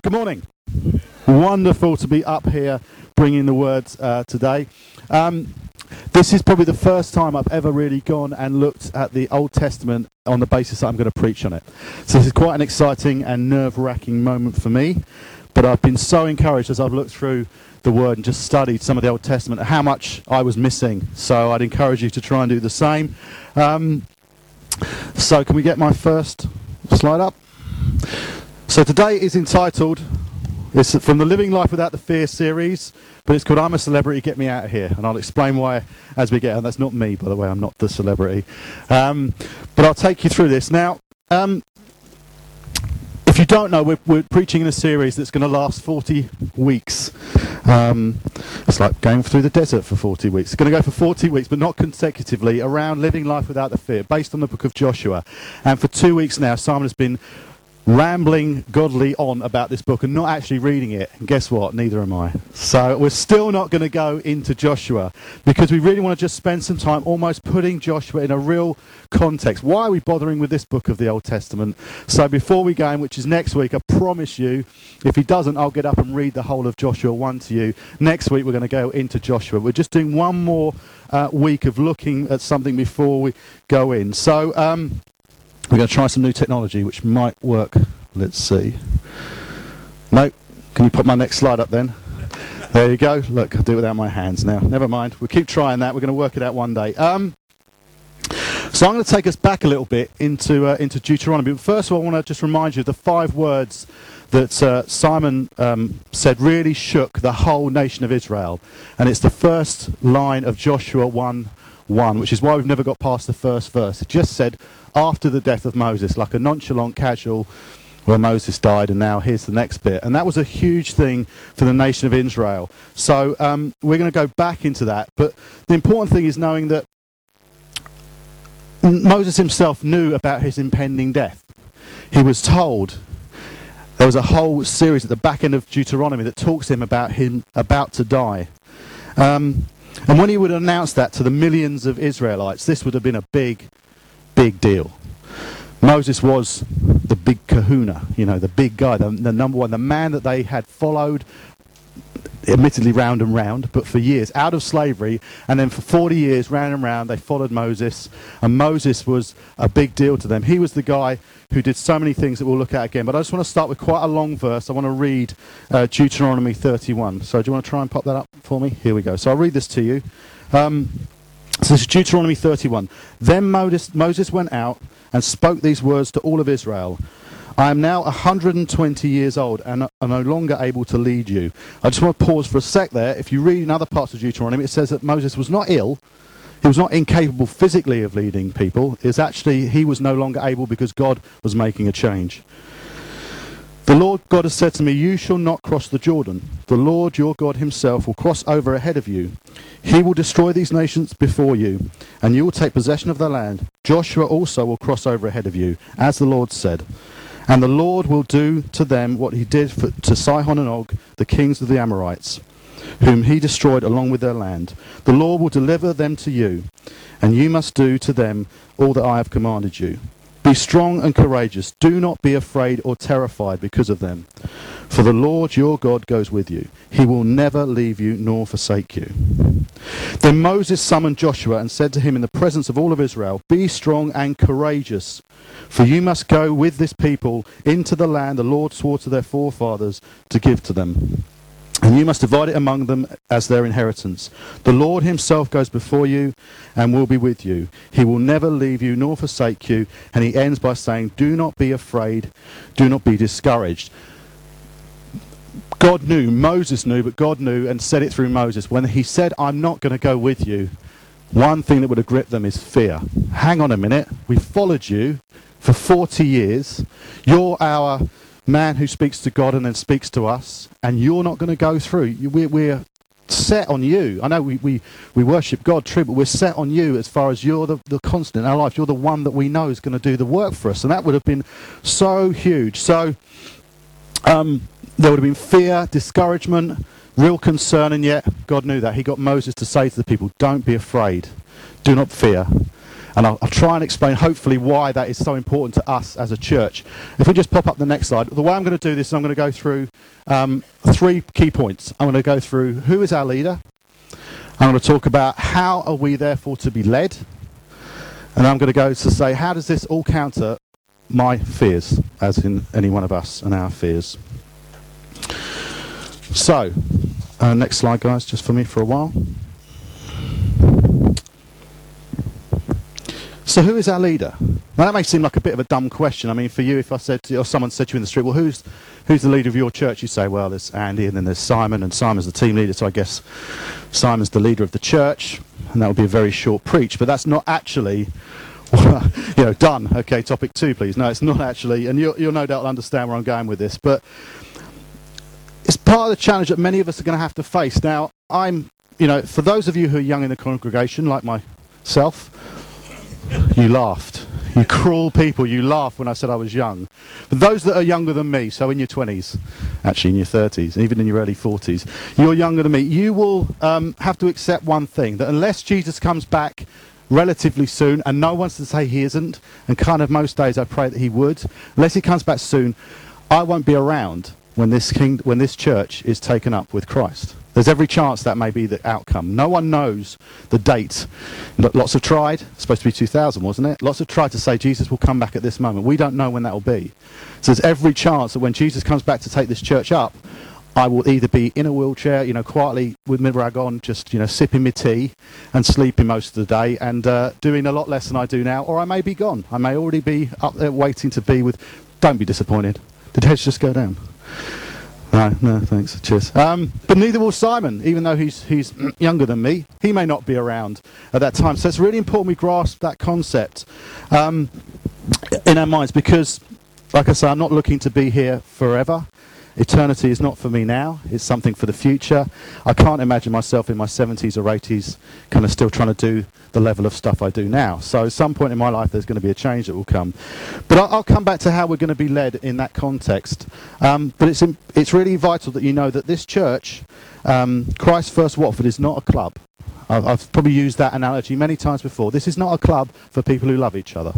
Good morning. Wonderful to be up here bringing the words today. This is probably the first time I've ever really gone and looked at the Old Testament on the basis that I'm going to preach on it. So this is quite an exciting and nerve-wracking moment for me. But I've been so encouraged as I've looked through the Word and just studied some of the Old Testament, how much I was missing. So I'd encourage you to try and do the same. So can we get my first slide up? So today is entitled, it's from the Living Life Without the Fear series, but it's called I'm a Celebrity, Get Me Out of Here. And I'll explain why as we get on. That's not me, by the way, I'm not the celebrity. But I'll take you through this. Now, if you don't know, we're preaching in a series that's going to last 40 weeks. It's like going through the desert for 40 weeks. It's going to go for 40 weeks, but not consecutively, around Living Life Without the Fear, based on the book of Joshua. And for 2 weeks now, Simon has been rambling godly on about this book and not actually reading it. And guess what? Neither am I. So we're still not going to go into Joshua because we really want to just spend some time almost putting Joshua in a real context. Why are we bothering with this book of the Old Testament? So before we go in, which is next week, I promise you, if he doesn't, I'll get up and read the whole of Joshua 1 to you. Next week, we're going to go into Joshua. We're just doing one more week of looking at something before we go in. So, we're going to try some new technology, which might work. Let's see. No? Can you put my next slide up then? There you go. Look, I'll do it without my hands now. Never mind. We'll keep trying that. We're going to work it out one day. So I'm going to take us back a little bit into Deuteronomy. But first of all, I want to just remind you of the 5 words that Simon said really shook the whole nation of Israel. And it's the first line of Joshua 1:1, which is why we've never got past the first verse. It just said, after the death of Moses, like a nonchalant casual, well, Moses died and now here's the next bit. And that was a huge thing for the nation of Israel. So we're going to go back into that. But the important thing is knowing that Moses himself knew about his impending death. He was told. There was a whole series at the back end of Deuteronomy that talks to him about to die. And when he would announce that to the millions of Israelites, this would have been a big deal. Moses was the big kahuna, you know, the big guy, the number one, the man that they had followed, admittedly round and round, but for years, out of slavery, and then for 40 years, round and round, they followed Moses, and Moses was a big deal to them. He was the guy who did so many things that we'll look at again, but I just want to start with quite a long verse. I want to read Deuteronomy 31. So do you want to try and pop that up for me? Here we go. So I'll read this to you. So this is Deuteronomy 31. Then Moses went out and spoke these words to all of Israel. I am now 120 years old and are no longer able to lead you. I just want to pause for a sec there. If you read in other parts of Deuteronomy, it says that Moses was not ill. He was not incapable physically of leading people. It's actually he was no longer able because God was making a change. The Lord God has said to me, you shall not cross the Jordan. The Lord your God himself will cross over ahead of you. He will destroy these nations before you, and you will take possession of the land. Joshua also will cross over ahead of you, as the Lord said. And the Lord will do to them what he did to Sihon and Og, the kings of the Amorites, whom he destroyed along with their land. The Lord will deliver them to you, and you must do to them all that I have commanded you. Be strong and courageous. Do not be afraid or terrified because of them. For the Lord your God goes with you. He will never leave you nor forsake you. Then Moses summoned Joshua and said to him in the presence of all of Israel, be strong and courageous, for you must go with this people into the land the Lord swore to their forefathers to give to them. And you must divide it among them as their inheritance. The Lord himself goes before you and will be with you. He will never leave you nor forsake you. And he ends by saying, do not be afraid, do not be discouraged. God knew, Moses knew, but God knew and said it through Moses. When he said, I'm not going to go with you, one thing that would have gripped them is fear. Hang on a minute, we followed you for 40 years. You're our man who speaks to God and then speaks to us, and you're not going to go through. We're set on you. I know we worship God, true, but we're set on you as far as you're the constant in our life. You're the one that we know is going to do the work for us, and that would have been so huge. So there would have been fear, discouragement, real concern, and yet God knew that. He got Moses to say to the people, don't be afraid, do not fear. And I'll try and explain, hopefully, why that is so important to us as a church. If we just pop up the next slide, the way I'm going to do this is I'm going to go through three key points. I'm going to go through who is our leader. I'm going to talk about how are we therefore to be led. And I'm going to go to say, how does this all counter my fears, as in any one of us and our fears. So, next slide, guys, just for me for a while. So who is our leader? Now that may seem like a bit of a dumb question. I mean, for you, if I said to you, or someone said to you in the street, well, who's the leader of your church? You say, well, there's Andy, and then there's Simon, and Simon's the team leader, so I guess Simon's the leader of the church, and that would be a very short preach, but that's not actually, you know, done. Okay, topic two, please. No, it's not actually, and you'll no doubt understand where I'm going with this, but it's part of the challenge that many of us are going to have to face. Now, I'm, you know, for those of you who are young in the congregation, like myself, you laughed. You cruel people, you laughed when I said I was young. But those that are younger than me, so in your 20s, actually in your 30s, even in your early 40s, you're younger than me, you will have to accept one thing, that unless Jesus comes back relatively soon, and no one's to say he isn't, and kind of most days I pray that he would, unless he comes back soon, I won't be around when this church is taken up with Christ. There's every chance that may be the outcome. No one knows the date. Lots have tried. It's supposed to be 2000, wasn't it? Lots have tried to say Jesus will come back at this moment. We don't know when that will be. So there's every chance that when Jesus comes back to take this church up, I will either be in a wheelchair, you know, quietly with my rag on, just, you know, sipping my tea and sleeping most of the day and doing a lot less than I do now, or I may be gone. I may already be up there waiting to be with... Don't be disappointed. Did heads just go down? No, thanks. Cheers. But neither will Simon, even though he's younger than me. He may not be around at that time. So it's really important we grasp that concept in our minds because, like I say, I'm not looking to be here forever. Eternity is not for me now. It's something for the future. I can't imagine myself in my 70s or 80s kind of still trying to do the level of stuff I do now. So at some point in my life, there's going to be a change that will come. But I'll come back to how we're going to be led in that context. But it's really vital that you know that this church, Christ First Watford, is not a club. I've probably used that analogy many times before. This is not a club for people who love each other.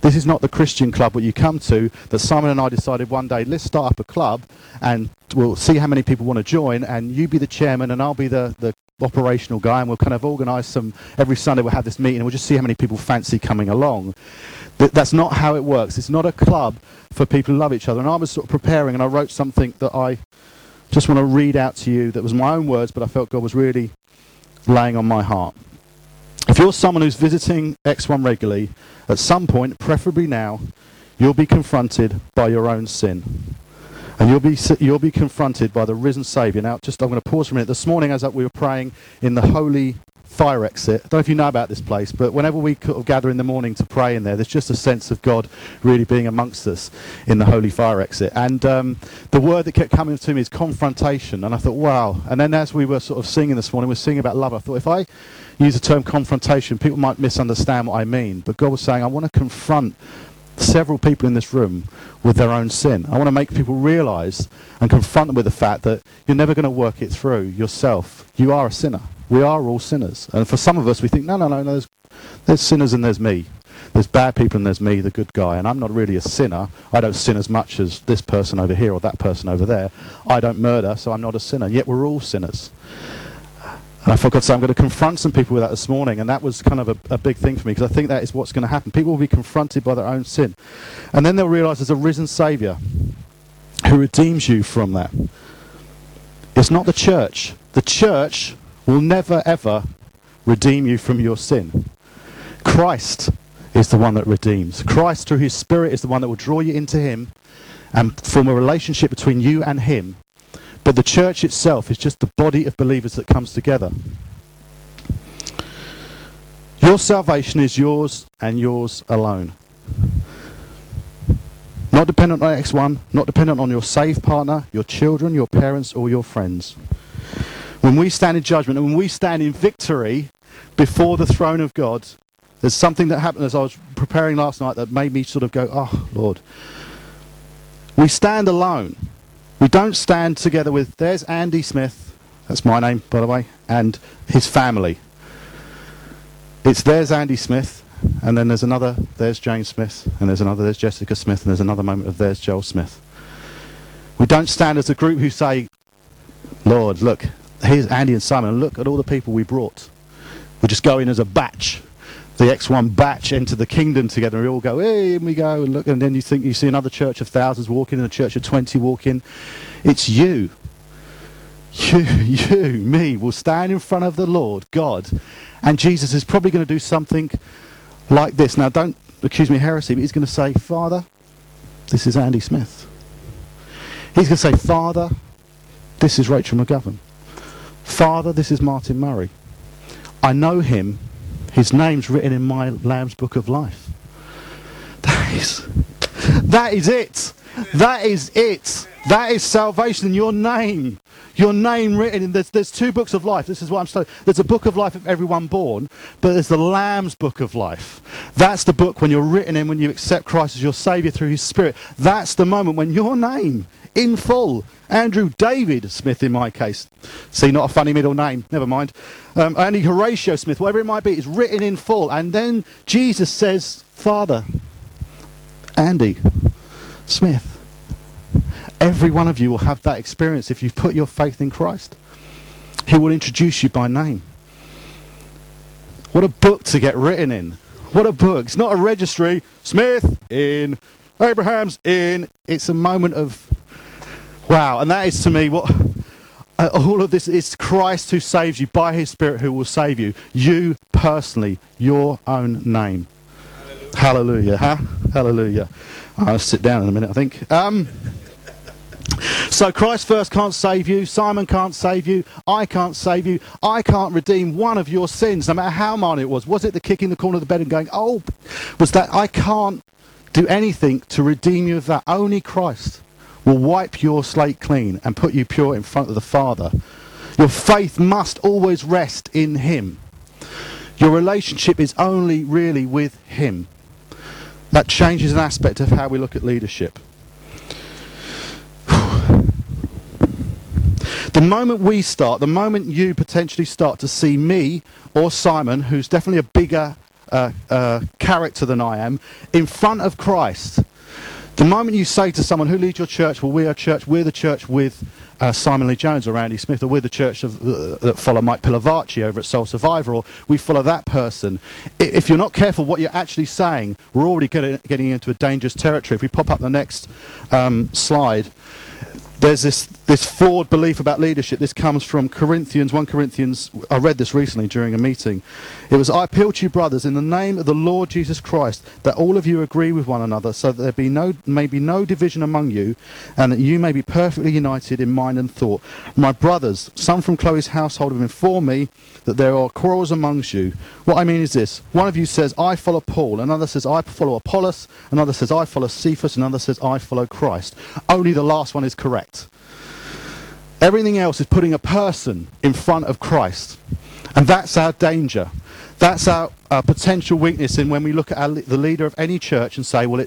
This is not the Christian club where you come to that Simon and I decided one day, let's start up a club and we'll see how many people want to join and you be the chairman and I'll be the operational guy and we'll kind of organise some, every Sunday we'll have this meeting and we'll just see how many people fancy coming along. That's not how it works. It's not a club for people who love each other. And I was sort of preparing and I wrote something that I just want to read out to you that was my own words but I felt God was really laying on my heart. If you're someone who's visiting X1 regularly, at some point, preferably now, you'll be confronted by your own sin. And you'll be confronted by the risen Saviour. Now, I'm going to pause for a minute. This morning, as we were praying in the holy fire exit, I don't know if you know about this place, but whenever we gather in the morning to pray in there's just a sense of God really being amongst us in the holy fire exit. And the word that kept coming to me is confrontation. And I thought, wow. And then as we were sort of singing this morning, we were singing about love. I thought, if I use the term confrontation, people might misunderstand what I mean. But God was saying, I want to confront several people in this room with their own sin. I want to make people realise and confront them with the fact that you're never going to work it through yourself. You are a sinner. We are all sinners. And for some of us, we think, no, there's sinners and there's me. There's bad people and there's me, the good guy. And I'm not really a sinner. I don't sin as much as this person over here or that person over there. I don't murder, so I'm not a sinner. Yet we're all sinners. And I forgot, so I'm going to confront some people with that this morning, and that was kind of a big thing for me, because I think that is what's going to happen. People will be confronted by their own sin. And then they'll realise there's a risen Saviour who redeems you from that. It's not the church. The church will never, ever redeem you from your sin. Christ is the one that redeems. Christ, through his Spirit, is the one that will draw you into him and form a relationship between you and him. But the church itself is just the body of believers that comes together. Your salvation is yours and yours alone. Not dependent on X1, not dependent on your saved partner, your children, your parents, or your friends. When we stand in judgment and when we stand in victory before the throne of God, there's something that happened as I was preparing last night that made me sort of go, oh, Lord. We stand alone. We don't stand together with, there's Andy Smith, that's my name by the way, and his family. There's Andy Smith And then there's another, there's Jane Smith, and there's another, there's Jessica Smith, and there's another moment of there's Joel Smith. We don't stand as a group who say, Lord, look, here's Andy and Simon, and look at all the people we brought. We just go in as a batch, the X1 batch, enter the kingdom together, and we all go, hey, and we go, and look, and then you think you see another church of thousands walking, and a church of 20 walking. It's you. You, me, will stand in front of the Lord, God, and Jesus is probably going to do something like this. Now, don't accuse me of heresy, but he's going to say, Father, this is Andy Smith. He's going to say, Father, this is Rachel McGovern. Father, this is Martin Murray. I know him. His name's written in my Lamb's Book of Life. That is it. That is it. That is salvation in your name. Your name written in, there's two books of life. This is what I'm saying. There's a book of life of everyone born, but there's the Lamb's Book of Life. That's the book when you're written in, when you accept Christ as your Saviour through His Spirit. That's the moment when your name, in full, Andrew David Smith in my case. See, not a funny middle name, never mind. Andy Horatio Smith, whatever it might be, is written in full. And then Jesus says, Father, Andy Smith. Every one of you will have that experience if you've put your faith in Christ. He will introduce you by name. What a book to get written in. What a book. It's not a registry. Smith in, Abraham's in. It's a moment of wow. And that is to me what all of this is. Christ who saves you by his Spirit who will save you. You personally, your own name. Hallelujah. Hallelujah. Huh? Hallelujah. I'll sit down in a minute, I think. So Christ first can't save you, Simon can't save you, I can't save you, I can't redeem one of your sins, no matter how mine it was. Was it the kick in the corner of the bed and going, oh, was that, I can't do anything to redeem you of that. Only Christ will wipe your slate clean and put you pure in front of the Father. Your faith must always rest in Him. Your relationship is only really with Him. That changes an aspect of how we look at leadership. The moment we start, the moment you potentially start to see me or Simon, who's definitely a bigger character than I am, in front of Christ, the moment you say to someone who leads your church, well, we are church, we're the church with Simon Lee Jones or Andy Smith, or we're the church of, that follow Mike Pilavachi over at Soul Survivor, or we follow that person. If you're not careful what you're actually saying, we're already getting into a dangerous territory. If we pop up the next slide. There's this forward belief about leadership. This comes from Corinthians, 1 Corinthians. I read this recently during a meeting. It was, I appeal to you, brothers, in the name of the Lord Jesus Christ, that all of you agree with one another, so that there be may be no division among you, and that you may be perfectly united in mind and thought. My brothers, some from Chloe's household have informed me that there are quarrels amongst you. What I mean is this. One of you says, I follow Paul. Another says, I follow Apollos. Another says, I follow Cephas. Another says, I follow Christ. Only the last one is correct. Everything else is putting a person in front of Christ, and that's our danger. That's our potential weakness in when we look at the leader of any church and say, well,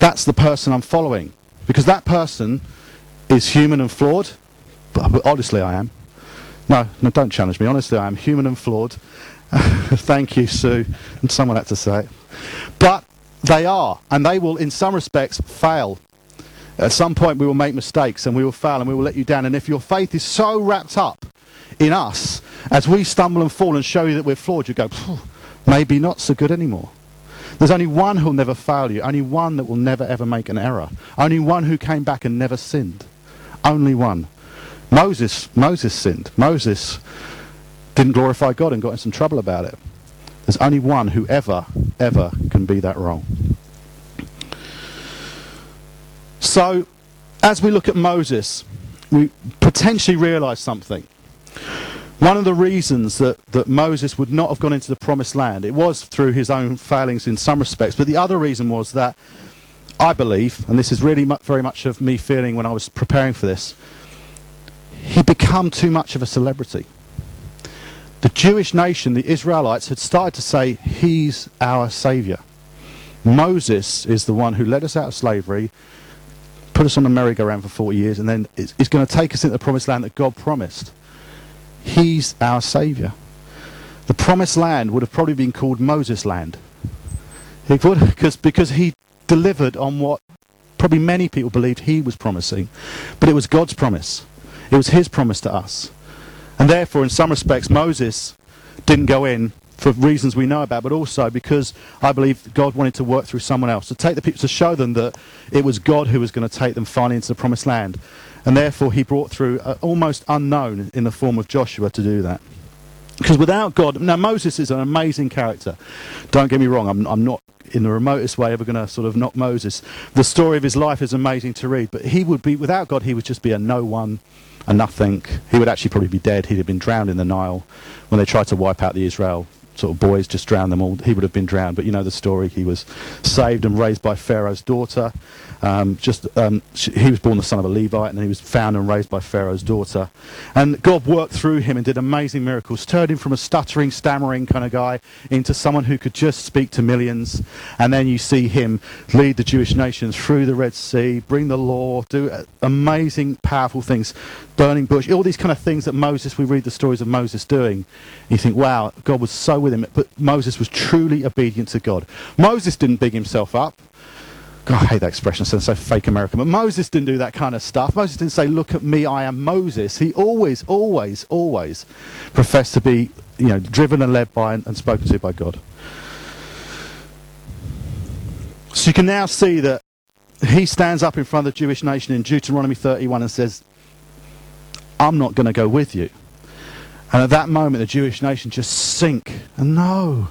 that's the person I'm following, because that person is human and flawed. But honestly, I am. No, don't challenge me. Honestly, I am human and flawed. Thank you, Sue. And someone had to say it. But they are, and they will in some respects fail. At some point we will make mistakes and we will fail and we will let you down. And if your faith is so wrapped up in us, as we stumble and fall and show you that we're flawed, you go, maybe not so good anymore. There's only one who'll never fail you, only one that will never ever make an error, only one who came back and never sinned, only one. Moses sinned. Moses didn't glorify God and got in some trouble about it. There's only one who ever can be that wrong. So, as we look at Moses, we potentially realise something. One of the reasons that Moses would not have gone into the Promised Land, it was through his own failings in some respects, but the other reason was that, I believe, and this is really very much of me feeling when I was preparing for this, he'd become too much of a celebrity. The Jewish nation, the Israelites, had started to say, he's our saviour. Moses is the one who led us out of slavery, put us on a merry-go-round for 40 years, and then it's going to take us into the Promised Land that God promised. He's our saviour. The promised land would have probably been called Moses' land. It would, because he delivered on what probably many people believed he was promising. But it was God's promise. It was his promise to us. And therefore, in some respects, Moses didn't go in for reasons we know about, but also because I believe God wanted to work through someone else, to take the people, to show them that it was God who was going to take them finally into the promised land. And therefore, he brought through almost unknown in the form of Joshua to do that. Because without God... Now, Moses is an amazing character. Don't get me wrong, I'm not in the remotest way ever going to sort of knock Moses. The story of his life is amazing to read, but he would be... Without God, he would just be a no-one, a nothing. He would actually probably be dead. He'd have been drowned in the Nile when they tried to wipe out the Israel sort of boys, just drowned them all. He would have been drowned, but you know the story. He was saved and raised by Pharaoh's daughter. He was born the son of a Levite, and then he was found and raised by Pharaoh's daughter. And God worked through him and did amazing miracles, turned him from a stuttering, stammering kind of guy into someone who could just speak to millions. And then you see him lead the Jewish nation through the Red Sea, bring the law, do amazing, powerful things, burning bush, all these kind of things that Moses, we read the stories of Moses doing. You think, wow, God was so with him, but Moses was truly obedient to God. Moses didn't big himself up. God, I hate that expression, it's so fake American. But Moses didn't do that kind of stuff. Moses didn't say, look at me, I am Moses. He always, always, always professed to be, you know, driven and led by and spoken to by God. So you can now see that he stands up in front of the Jewish nation in Deuteronomy 31 and says, I'm not going to go with you. And at that moment, the Jewish nation just sink. And no,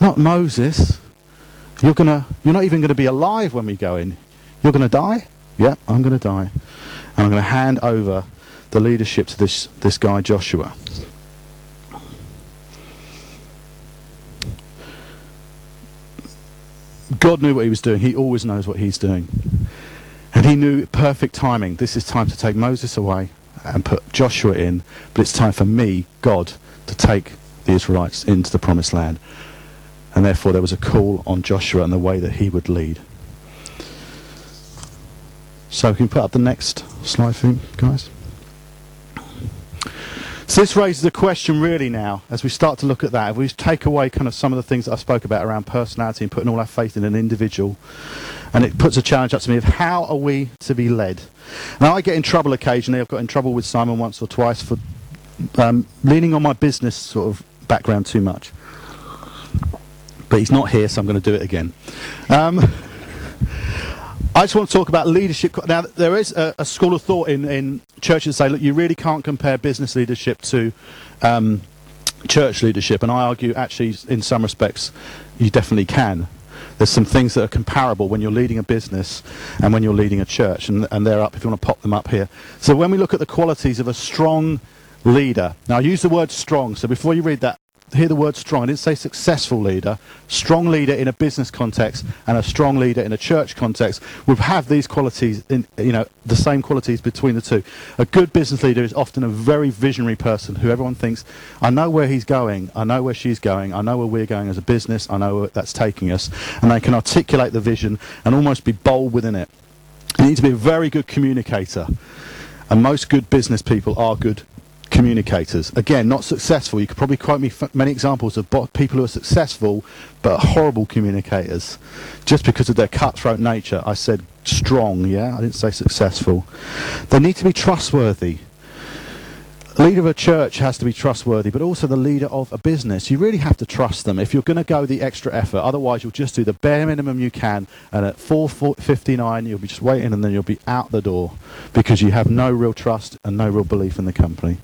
not Moses. You're not even going to be alive when we go in. You're going to die? Yeah, I'm going to die. And I'm going to hand over the leadership to this guy, Joshua. God knew what he was doing. He always knows what he's doing. And he knew perfect timing. This is time to take Moses away and put Joshua in, but it's time for me, God, to take the Israelites into the promised land. And therefore there was a call on Joshua and the way that he would lead. So can you put up the next slide for you guys? So this raises a question really now, as we start to look at that, if we take away kind of some of the things that I spoke about around personality and putting all our faith in an individual, and it puts a challenge up to me of how are we to be led? Now I get in trouble occasionally. I've got in trouble with Simon once or twice for leaning on my business sort of background too much. But he's not here, so I'm going to do it again. I just want to talk about leadership. Now, there is a school of thought in churches that say, look, you really can't compare business leadership to church leadership. And I argue, actually, in some respects, you definitely can. There's some things that are comparable when you're leading a business and when you're leading a church. And they're up, if you want to pop them up here. So when we look at the qualities of a strong leader. Now, I use the word strong, so before you read that, hear the word strong. I didn't say successful leader. Strong leader in a business context and a strong leader in a church context would have these qualities, the same qualities between the two. A good business leader is often a very visionary person who everyone thinks, I know where he's going, I know where she's going, I know where we're going as a business, I know where that's taking us. And they can articulate the vision and almost be bold within it. You need to be a very good communicator. And most good business people are good communicators. Again, not successful. You could probably quote me many examples of people who are successful but are horrible communicators just because of their cutthroat nature. I said strong, yeah? I didn't say successful. They need to be trustworthy. The leader of a church has to be trustworthy, but also the leader of a business. You really have to trust them if you're going to go the extra effort. Otherwise, you'll just do the bare minimum you can, and at 4:59, you'll be just waiting, and then you'll be out the door because you have no real trust and no real belief in the company.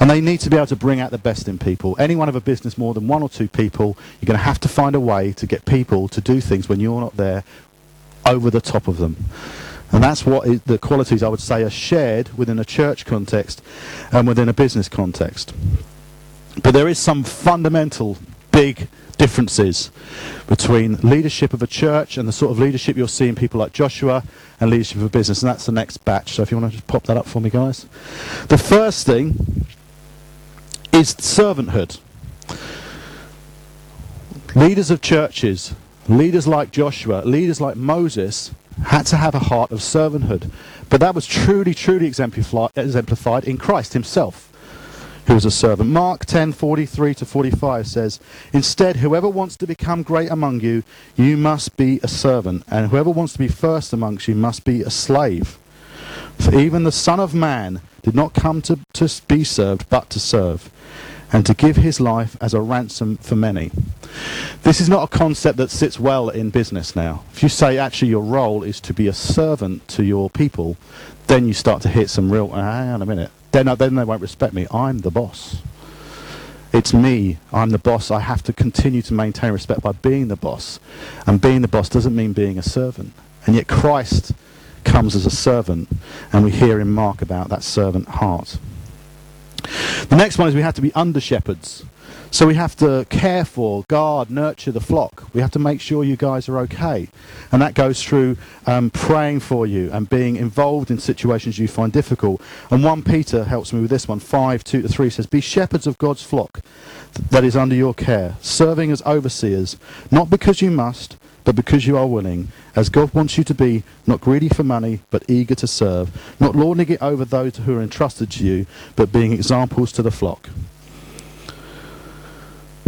And they need to be able to bring out the best in people. Anyone of a business more than one or two people, you're going to have to find a way to get people to do things when you're not there over the top of them. And that's what the qualities I would say are shared within a church context and within a business context. But there is some fundamental big differences between leadership of a church and the sort of leadership you'll see in people like Joshua and leadership of a business. And that's the next batch. So if you want to just pop that up for me, guys. The first thing is servanthood. Leaders of churches, leaders like Joshua, leaders like Moses had to have a heart of servanthood. But that was truly, truly exemplified in Christ himself. who was a servant. Mark 10:43-45 says, "Instead, whoever wants to become great among you, you must be a servant, and whoever wants to be first amongst you must be a slave. For even the Son of Man did not come to be served, but to serve, and to give his life as a ransom for many." This is not a concept that sits well in business now. If you say actually your role is to be a servant to your people, then you start to hit some real, hang on a minute, then they won't respect me. I'm the boss. It's me. I'm the boss. I have to continue to maintain respect by being the boss. And being the boss doesn't mean being a servant. And yet Christ comes as a servant, and we hear in Mark about that servant heart. The next one is we have to be under-shepherds. So we have to care for, guard, nurture the flock. We have to make sure you guys are okay. And that goes through praying for you and being involved in situations you find difficult. And 1 Peter helps me with this one, 5:2-3 says, "Be shepherds of God's flock that is under your care, serving as overseers, not because you must, but because you are willing, as God wants you to be, not greedy for money, but eager to serve, not lording it over those who are entrusted to you, but being examples to the flock."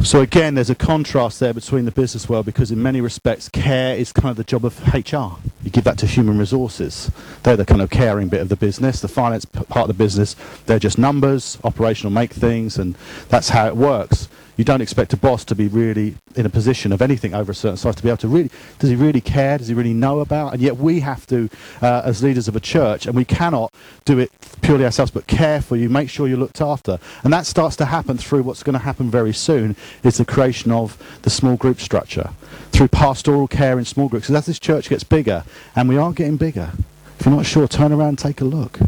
So again, there's a contrast there between the business world, because in many respects, care is kind of the job of HR. You give that to human resources. They're the kind of caring bit of the business. The finance part of the business, they're just numbers, operational make things, and that's how it works. You don't expect a boss to be really in a position of anything over a certain size to be able to really, does he really care, does he really know about? And yet we have to, as leaders of a church, and we cannot do it purely ourselves, but care for you, make sure you're looked after. And that starts to happen through what's going to happen very soon, is the creation of the small group structure, through pastoral care in small groups. Because as this church gets bigger, and we are getting bigger, if you're not sure, turn around and take a look.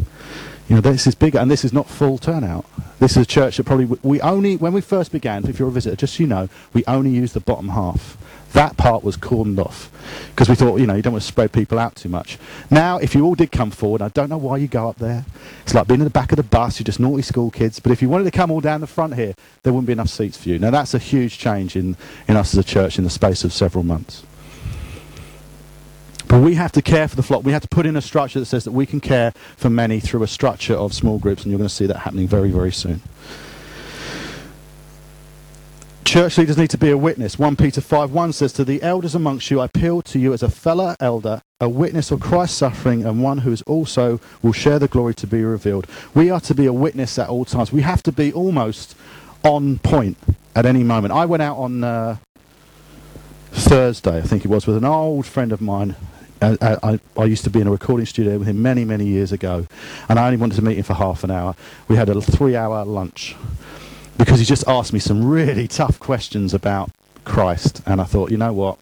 You know, this is bigger, and this is not full turnout. This is a church that probably, we only, when we first began, if you're a visitor, just so you know, we only used the bottom half. That part was cordoned off, because we thought, you know, you don't want to spread people out too much. Now, if you all did come forward, I don't know why you go up there. It's like being in the back of the bus, you're just naughty school kids. But if you wanted to come all down the front here, there wouldn't be enough seats for you. Now, that's a huge change in us as a church in the space of several months. But we have to care for the flock. We have to put in a structure that says that we can care for many through a structure of small groups, and you're going to see that happening very, very soon. Church leaders need to be a witness. 1 Peter 5:1 says, "To the elders amongst you, I appeal to you as a fellow elder, a witness of Christ's suffering, and one who is also will share the glory to be revealed." We are to be a witness at all times. We have to be almost on point at any moment. I went out on Thursday, I think it was, with an old friend of mine. I used to be in a recording studio with him many, many years ago, and I only wanted to meet him for half an hour. We had a 3-hour lunch because he just asked me some really tough questions about Christ, and I thought, you know what,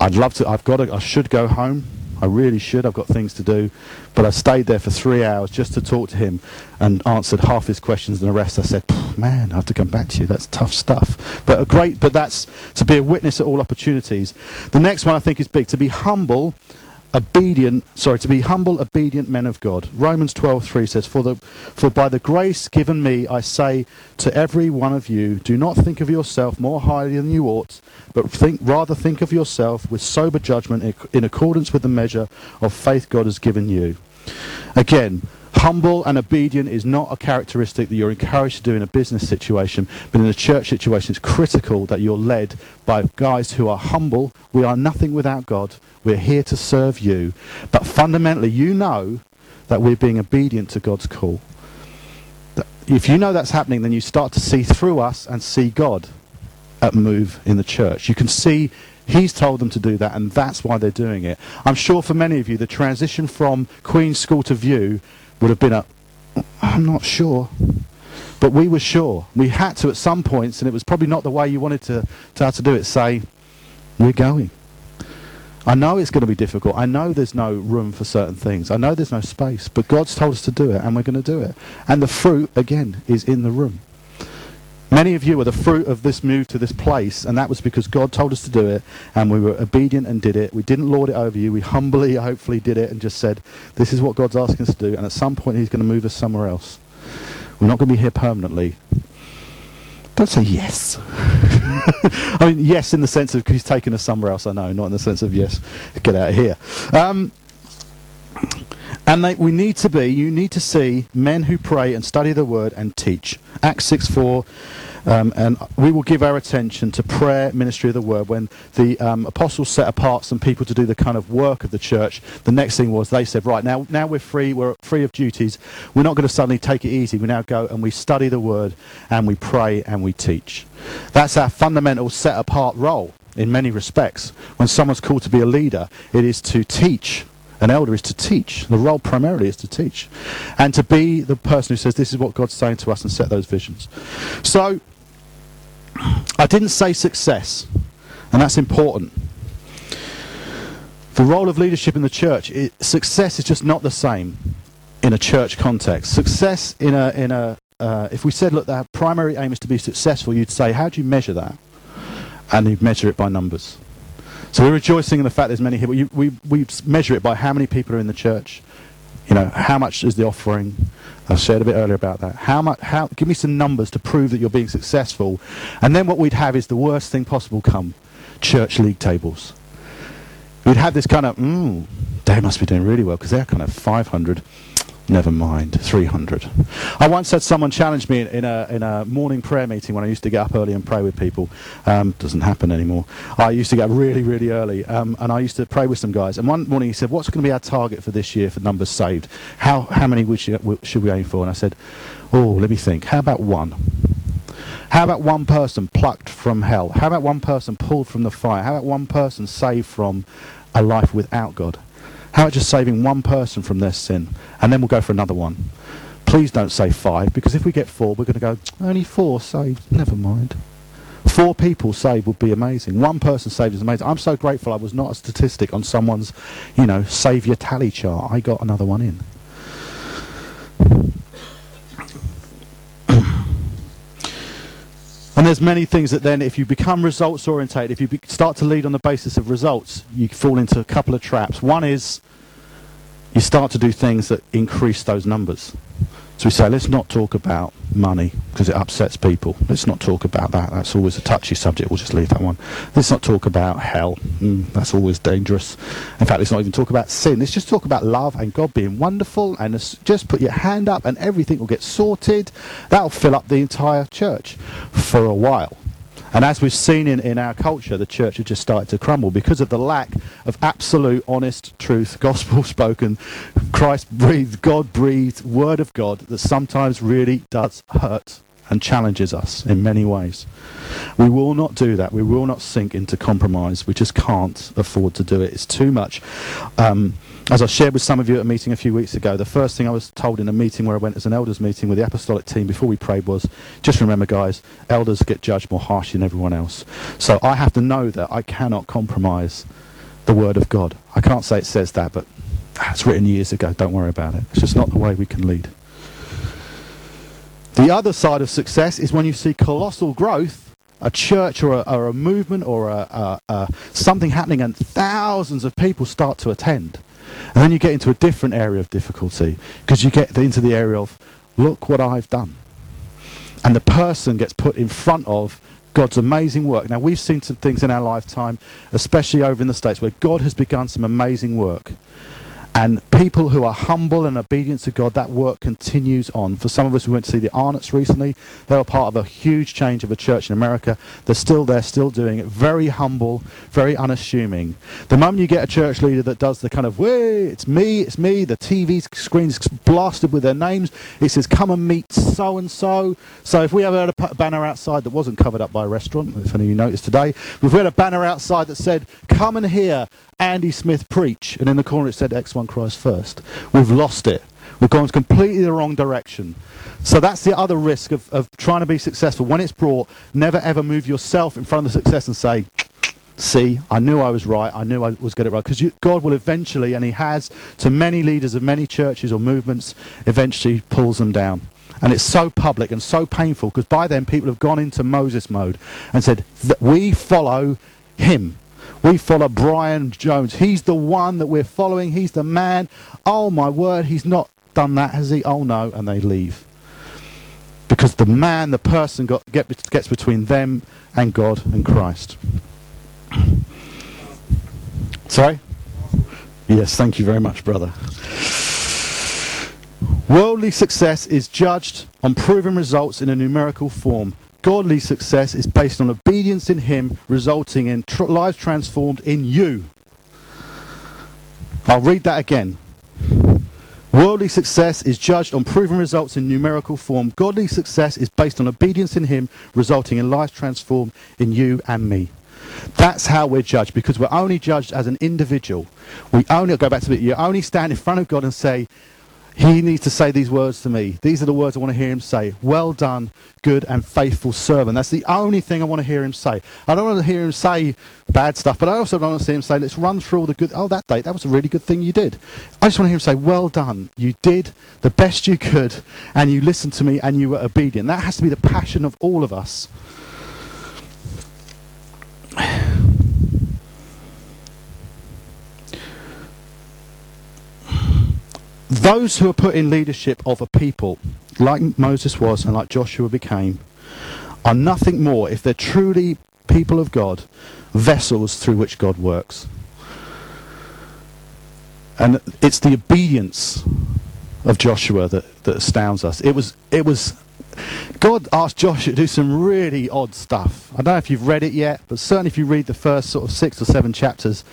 I'd love to, I should go home, I really should, I've got things to do, but I stayed there for 3 hours just to talk to him and answered half his questions, and the rest I said, man, I have to come back to you, that's tough stuff. But that's to be a witness at all opportunities. The next one I think is big, to be humble, obedient men of God. Romans 12:3 says, "For by the grace given me, I say to every one of you, do not think of yourself more highly than you ought, but rather think of yourself with sober judgment in accordance with the measure of faith God has given you." Again, humble and obedient is not a characteristic that you're encouraged to do in a business situation, but in a church situation it's critical that you're led by guys who are humble. We are nothing without God. We're here to serve you. But fundamentally, you know that we're being obedient to God's call. If you know that's happening, then you start to see through us and see God at move in the church. You can see He's told them to do that, and that's why they're doing it. I'm sure for many of you, the transition from Queen's School to View would have been I'm not sure, but we were sure. We had to at some points, and it was probably not the way you wanted to have to do it, say, we're going. I know it's going to be difficult. I know there's no room for certain things. I know there's no space, but God's told us to do it, and we're going to do it. And the fruit, again, is in the room. Many of you are the fruit of this move to this place, and that was because God told us to do it, and we were obedient and did it. We didn't lord it over you. We humbly, hopefully, did it and just said, this is what God's asking us to do, and at some point He's going to move us somewhere else. We're not going to be here permanently. Don't say yes. I mean, yes in the sense of He's taken us somewhere else, I know, not in the sense of yes, get out of here. And you need to see men who pray and study the word and teach. Acts 6:4, and we will give our attention to prayer, ministry of the word. When the apostles set apart some people to do the kind of work of the church, the next thing was they said, right, now we're free, we're free of duties. We're not going to suddenly take it easy. We now go and we study the word and we pray and we teach. That's our fundamental set apart role in many respects. When someone's called to be a leader, it is to teach. An elder is to teach. The role primarily is to teach. And to be the person who says, this is what God's saying to us, and set those visions. So, I didn't say success, and that's important. The role of leadership in the church, success is just not the same in a church context. Success if we said, look, our primary aim is to be successful, you'd say, how do you measure that? And you'd measure it by numbers. So we're rejoicing in the fact there's many here, but we measure it by how many people are in the church. You know, how much is the offering? I shared a bit earlier about that. How give me some numbers to prove that you're being successful. And then what we'd have is the worst thing possible come, church league tables. We'd have this kind of, they must be doing really well because they're kind of 500. Never mind, 300. I once had someone challenge me in a morning prayer meeting when I used to get up early and pray with people. Doesn't happen anymore. I used to get up really, really early, and I used to pray with some guys. And one morning he said, what's going to be our target for this year for numbers saved? How many should we aim for? And I said, let me think. How about one? How about one person plucked from hell? How about one person pulled from the fire? How about one person saved from a life without God? How about just saving one person from their sin? And then we'll go for another one. Please don't say 5, because if we get 4, we're going to go, only 4 saved, never mind. 4 people saved would be amazing. 1 person saved is amazing. I'm so grateful I was not a statistic on someone's, saviour tally chart. I got another one in. And there's many things that then, if you become results orientated, if you start to lead on the basis of results, you fall into a couple of traps. One is you start to do things that increase those numbers. So we say, let's not talk about money because it upsets people. Let's not talk about that. That's always a touchy subject. We'll just leave that one. Let's not talk about hell. That's always dangerous. In fact, let's not even talk about sin. Let's just talk about love and God being wonderful, and just put your hand up and everything will get sorted. That'll fill up the entire church for a while. And as we've seen in our culture, the church has just started to crumble because of the lack of absolute, honest truth, gospel-spoken, Christ-breathed, God-breathed, Word of God that sometimes really does hurt and challenges us in many ways. We will not do that. We will not sink into compromise. We just can't afford to do it. It's too much. As I shared with some of you at a meeting a few weeks ago, the first thing I was told in a meeting where I went as an elders meeting with the apostolic team before we prayed was, just remember guys, elders get judged more harshly than everyone else. So I have to know that I cannot compromise the word of God. I can't say it says that, but it's written years ago, don't worry about it. It's just not the way we can lead. The other side of success is when you see colossal growth, a church or a movement or something happening and thousands of people start to attend. And then you get into a different area of difficulty because you get into the area of, look what I've done. And the person gets put in front of God's amazing work. Now, we've seen some things in our lifetime, especially over in the States, where God has begun some amazing work. And people who are humble and obedient to God, that work continues on. For some of us, we went to see the Arnotts recently. They were part of a huge change of a church in America. They're still there, still doing it. Very humble, very unassuming. The moment you get a church leader that does the kind of, "Way, it's me," the TV screen's blasted with their names. It says, come and meet so-and-so. So if we ever had a banner outside that wasn't covered up by a restaurant, if any of you noticed today, if we had a banner outside that said, come and hear Andy Smith preach, and in the corner it said X1, Christ First. We've lost it. We've gone completely the wrong direction. So that's the other risk of trying to be successful. When it's brought, never ever move yourself in front of the success and say, see, I knew I was right. I knew I was getting it right. Because God will eventually, and he has, to many leaders of many churches or movements, eventually pulls them down. And it's so public and so painful because by then people have gone into Moses mode and said, we follow him. We follow Brian Jones. He's the one that we're following. He's the man. Oh, my word, he's not done that, has he? Oh, no, and they leave. Because the man, the person gets between them and God and Christ. Sorry? Yes, thank you very much, brother. Worldly success is judged on proven results in a numerical form. Godly success is based on obedience in Him, resulting in lives transformed in you. I'll read that again. Worldly success is judged on proven results in numerical form. Godly success is based on obedience in Him, resulting in lives transformed in you and me. That's how we're judged, because we're only judged as an individual. We only, I'll go back to it, you only stand in front of God and say, He needs to say these words to me. These are the words I want to hear Him say. Well done, good and faithful servant. That's the only thing I want to hear Him say. I don't want to hear Him say bad stuff, but I also don't want to see Him say, let's run through all the good, oh, that day, that was a really good thing you did. I just want to hear Him say, well done, you did the best you could, and you listened to me, and you were obedient. That has to be the passion of all of us. Those who are put in leadership of a people, like Moses was and like Joshua became, are nothing more, if they're truly people of God, vessels through which God works. And it's the obedience of Joshua that astounds us. It was God asked Joshua to do some really odd stuff. I don't know if you've read it yet, but certainly if you read the first sort of 6 or 7 chapters,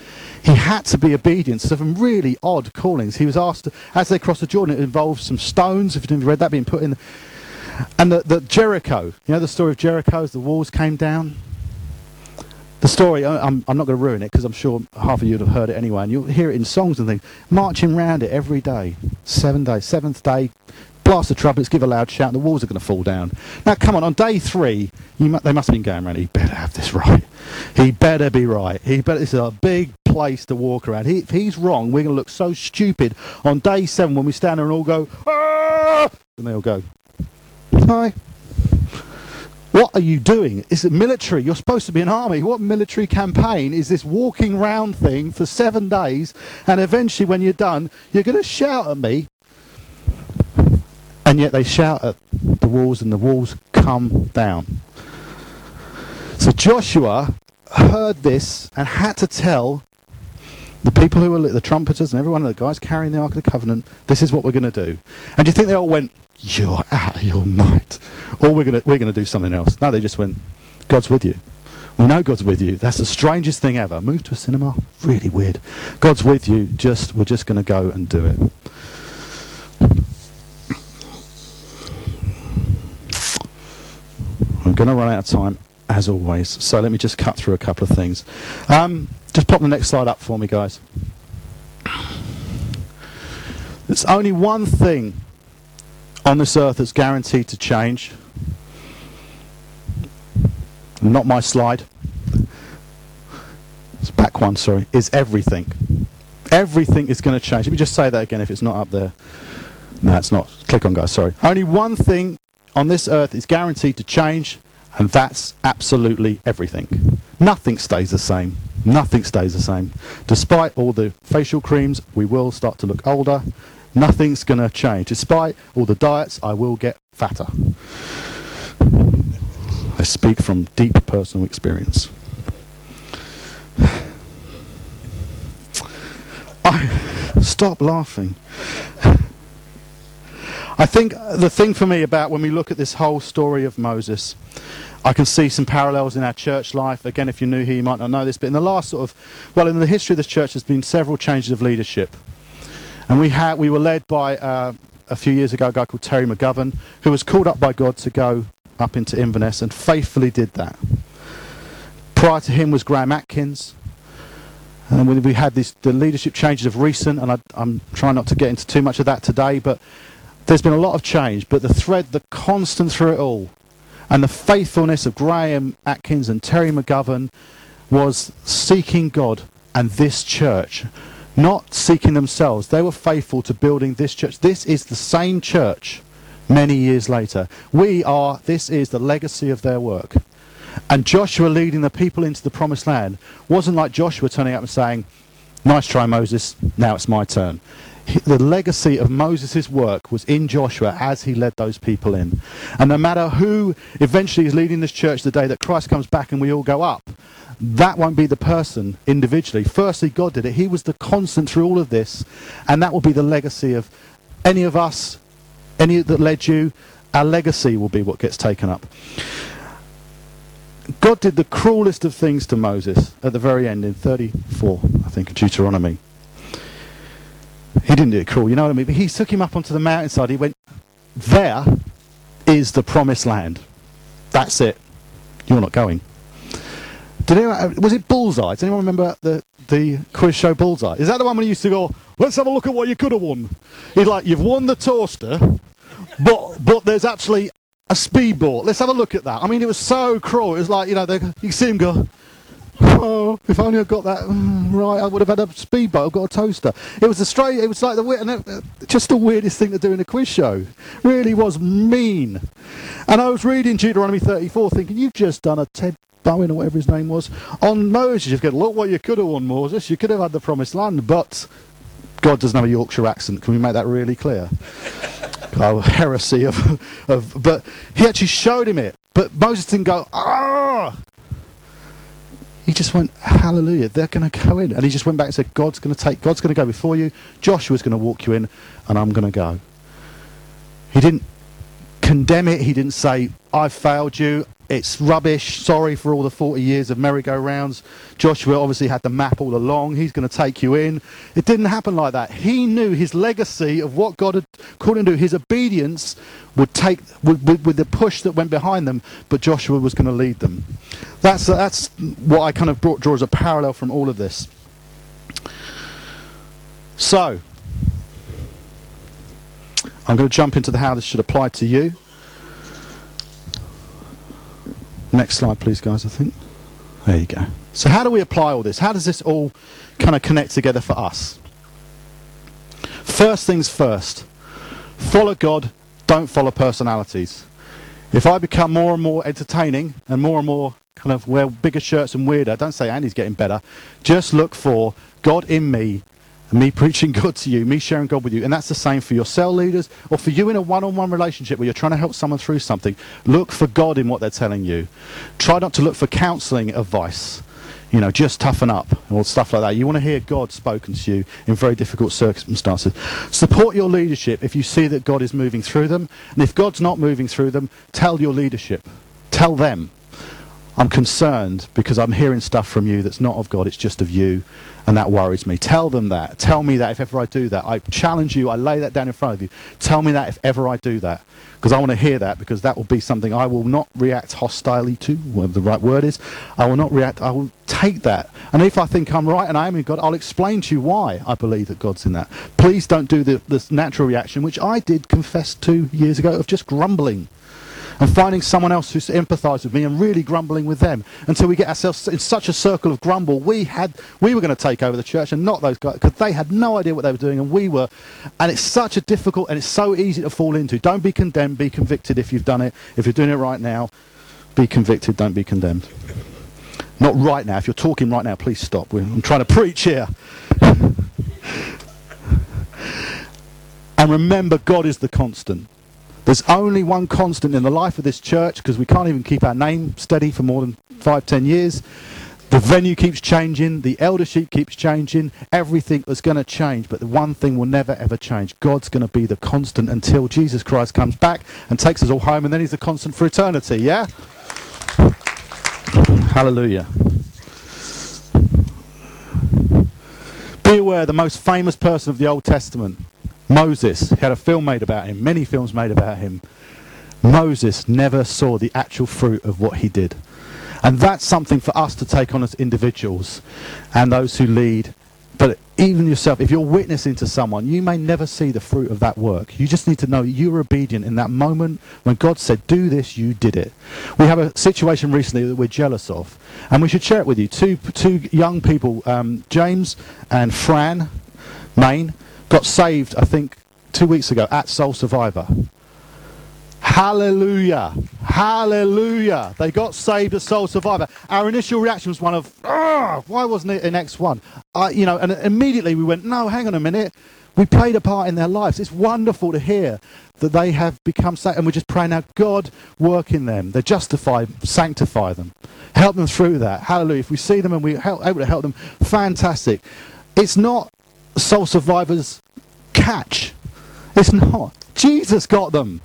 he had to be obedient to some really odd callings. He was asked, as they crossed the Jordan, it involved some stones, if you've read that, being put in. And the Jericho, you know the story of Jericho, as the walls came down? The story, I'm not going to ruin it, because I'm sure half of you would have heard it anyway, and you'll hear it in songs and things. Marching round it every day, 7 days, 7th day, blast the trumpets, give a loud shout, and the walls are going to fall down. Now, come on day 3, they must have been going around, he better have this right. He better be right. This is a big place to walk around. If he's wrong, we're going to look so stupid on day 7 when we stand there and all go, ah! And they all go, hi. What are you doing? It's a military. You're supposed to be an army. What military campaign is this walking round thing for 7 days, and eventually when you're done, you're going to shout at me? And yet they shout at the walls, and the walls come down. So Joshua heard this and had to tell the people who were the trumpeters and everyone, the guys carrying the Ark of the Covenant, this is what we're going to do. And do you think they all went, you're out of your mind, or we're going to do something else? No, they just went, God's with you. We know God's with you. That's the strangest thing ever. Move to a cinema? Really weird. God's with you. We're just going to go and do it. I'm going to run out of time, as always. So let me just cut through a couple of things. Just pop the next slide up for me, guys. There's only one thing on this earth that's guaranteed to change. Not my slide. It's back one, sorry. Is everything. Everything is going to change. Let me just say that again if it's not up there. No, it's not. Click on, guys, sorry. Only one thing on this earth is guaranteed to change, and that's absolutely everything. Nothing stays the same. Nothing stays the same. Despite all the facial creams, we will start to look older. Nothing's going to change. Despite all the diets, I will get fatter. I speak from deep personal experience. Stop laughing. I think the thing for me about when we look at this whole story of Moses, I can see some parallels in our church life. Again, if you're new here, you might not know this, but in the last in the history of this church, there's been several changes of leadership. And we were led by, a few years ago, a guy called Terry McGovern, who was called up by God to go up into Inverness, and faithfully did that. Prior to him was Graham Atkins. And we had the leadership changes of recent, and I'm trying not to get into too much of that today, but there's been a lot of change, but the thread, the constant through it all, and the faithfulness of Graham Atkins and Terry McGovern was seeking God and this church, not seeking themselves. They were faithful to building this church. This is the same church many years later. This is the legacy of their work. And Joshua leading the people into the promised land wasn't like Joshua turning up and saying, nice try, Moses, now it's my turn. The legacy of Moses' work was in Joshua as he led those people in. And no matter who eventually is leading this church the day that Christ comes back and we all go up, that won't be the person individually. Firstly, God did it. He was the constant through all of this, and that will be the legacy of any of us any that led you, our legacy will be what gets taken up. God did the cruelest of things to Moses at the very end in 34, I think, of Deuteronomy. He didn't do it cruel, you know what I mean? But he took him up onto the mountainside. He went, there is the promised land. That's it. You're not going. Did anyone, was it Bullseye? Does anyone remember the quiz show Bullseye? Is that the one when he used to go, let's have a look at what you could have won? He's like, you've won the toaster, but there's actually a speedboat. Let's have a look at that. I mean, it was so cruel. It was like, you know, you see him go, oh, if only I got that right, I would have had a speedboat. I've got a toaster. It was like just the weirdest thing to do in a quiz show. Really was mean. And I was reading Deuteronomy 34, thinking, you've just done a Ted Bowen or whatever his name was on Moses. You've got, look what you could have won, Moses. You could have had the promised land, but God doesn't have a Yorkshire accent. Can we make that really clear? Oh, heresy of, but he actually showed him it. But Moses didn't go, ah. He just went, hallelujah, they're going to go in. And he just went back and said, God's going to go before you. Joshua's going to walk you in, and I'm going to go. He didn't condemn it. He didn't say, I failed you. It's rubbish. Sorry for all the 40 years of merry-go-rounds. Joshua obviously had the map all along. He's going to take you in. It didn't happen like that. He knew his legacy of what God had called him to. His obedience would take with the push that went behind them, but Joshua was going to lead them. That's what I kind of draw as a parallel from all of this. So, I'm going to jump into how this should apply to you. Next slide, please, guys, I think. There you go. So how do we apply all this? How does this all kind of connect together for us? First things first. Follow God, don't follow personalities. If I become more and more entertaining and more kind of wear bigger shirts and weirder, don't say Andy's getting better. Just look for God in me, and me preaching God to you, me sharing God with you. And that's the same for your cell leaders or for you in a one-on-one relationship where you're trying to help someone through something. Look for God in what they're telling you. Try not to look for counselling advice, you know, just toughen up or stuff like that. You want to hear God spoken to you in very difficult circumstances. Support your leadership if you see that God is moving through them. And if God's not moving through them, tell your leadership. Tell them, I'm concerned because I'm hearing stuff from you that's not of God, it's just of you, and that worries me. Tell them that. Tell me that if ever I do that. I challenge you. I lay that down in front of you. Tell me that if ever I do that, because I want to hear that, because that will be something I will not react hostilely to, whatever the right word is. I will not react. I will take that. And if I think I'm right and I am in God, I'll explain to you why I believe that God's in that. Please don't do this natural reaction, which I did confess 2 years ago, of just grumbling. And finding someone else who empathised with me and really grumbling with them, until we get ourselves in such a circle of grumble. We were going to take over the church, and not those guys, because they had no idea what they were doing, and we were. And it's such a difficult, and it's so easy to fall into. Don't be condemned, be convicted if you've done it. If you're doing it right now, be convicted, don't be condemned. Not right now. If you're talking right now, please stop. I'm trying to preach here. And remember, God is the constant. There's only one constant in the life of this church, because we can't even keep our name steady for more than 5-10 years. The venue keeps changing. The eldership keeps changing. Everything is going to change, but the one thing will never, ever change. God's going to be the constant until Jesus Christ comes back and takes us all home, and then he's the constant for eternity, yeah? Hallelujah. Be aware, the most famous person of the Old Testament, Moses. He had a film made about him, many films made about him. Moses never saw the actual fruit of what he did. And that's something for us to take on as individuals and those who lead. But even yourself, if you're witnessing to someone, you may never see the fruit of that work. You just need to know you were obedient in that moment. When God said, do this, you did it. We have a situation recently that we're jealous of, and we should share it with you. Two young people, James and Fran Main, got saved, I think, 2 weeks ago at Soul Survivor. Hallelujah. Hallelujah. They got saved at Soul Survivor. Our initial reaction was one of, why wasn't it in X1? You know, and immediately we went, no, hang on a minute. We played a part in their lives. It's wonderful to hear that they have become saved. And we're just praying now, God, work in them. They're justified, sanctify them. Help them through that. Hallelujah. If we see them and we're able to help them, fantastic. It's not Soul Survivor's catch. It's not. Jesus got them.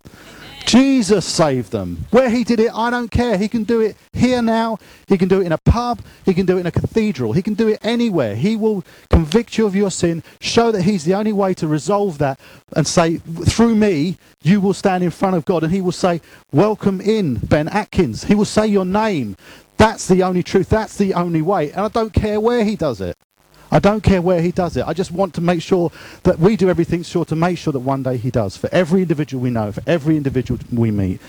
Jesus saved them. Where he did it, I don't care. He can do it here now. He can do it in a pub. He can do it in a cathedral. He can do it anywhere. He will convict you of your sin, show that he's the only way to resolve that, and say, through me, you will stand in front of God. And he will say, welcome in, Ben Atkins. He will say your name. That's the only truth. That's the only way. And I don't care where he does it. I don't care where he does it. I just want to make sure that we do everything to make sure that one day he does, for every individual we know, for every individual we meet.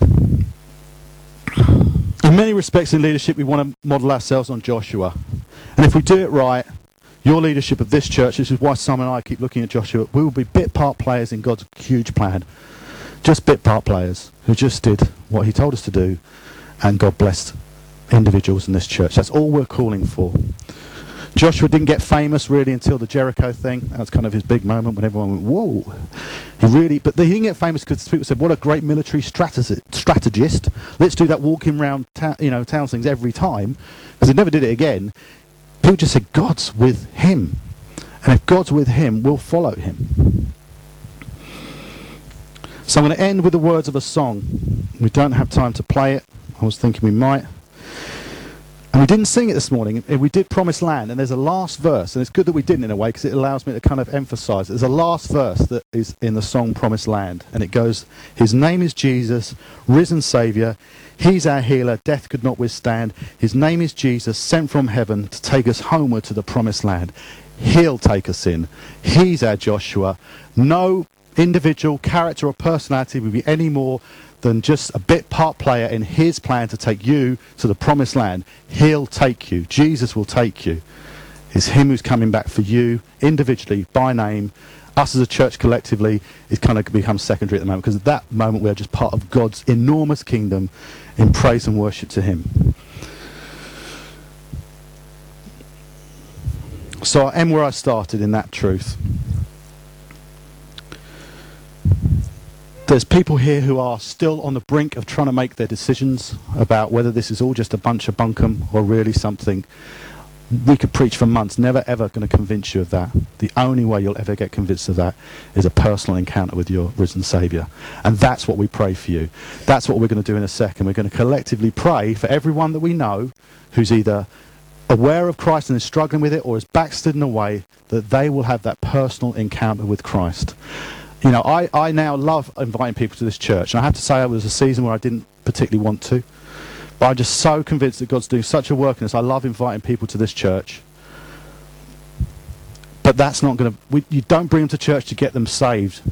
In many respects in leadership, we want to model ourselves on Joshua. And if we do it right, your leadership of this church, this is why Simon and I keep looking at Joshua, we will be bit part players in God's huge plan. Just bit part players who just did what he told us to do, and God blessed individuals in this church. That's all we're calling for. Joshua didn't get famous really until the Jericho thing. That was kind of his big moment when everyone went, whoa. But he didn't get famous because people said, what a great military strategist. Let's do that walking around towns things every time. Because he never did it again. People just said, God's with him. And if God's with him, we'll follow him. So I'm going to end with the words of a song. We don't have time to play it. I was thinking we might. And we didn't sing it this morning. We did Promised Land, and there's a last verse, and it's good that we didn't in a way because it allows me to kind of emphasize. There's a last verse that is in the song Promised Land, and it goes, his name is Jesus, risen Savior. He's our healer, death could not withstand. His name is Jesus, sent from heaven to take us homeward to the Promised Land. He'll take us in. He's our Joshua. No individual, character or personality will be any more than just a bit part player in his plan to take you to the Promised Land. He'll take you. Jesus will take you. It's him who's coming back for you individually, by name. Us as a church collectively is kind of become secondary at the moment, because at that moment we are just part of God's enormous kingdom in praise and worship to him. So I end where I started in that truth. There's people here who are still on the brink of trying to make their decisions about whether this is all just a bunch of bunkum or really something. We could preach for months, never ever going to convince you of that. The only way you'll ever get convinced of that is a personal encounter with your risen Saviour. And that's what we pray for you. That's what we're going to do in a second. We're going to collectively pray for everyone that we know who's either aware of Christ and is struggling with it or is backslidden away, that they will have that personal encounter with Christ. You know, I now love inviting people to this church. And I have to say, it was a season where I didn't particularly want to. But I'm just so convinced that God's doing such a work in us. I love inviting people to this church. But that's not going to... You don't bring them to church to get them saved.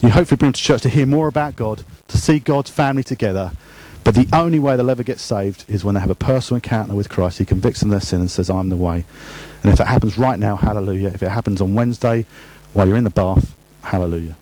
You hopefully bring them to church to hear more about God, to see God's family together. But the only way they'll ever get saved is when they have a personal encounter with Christ. He convicts them of their sin and says, I'm the way. And if it happens right now, hallelujah. If it happens on Wednesday while you're in the bath, hallelujah.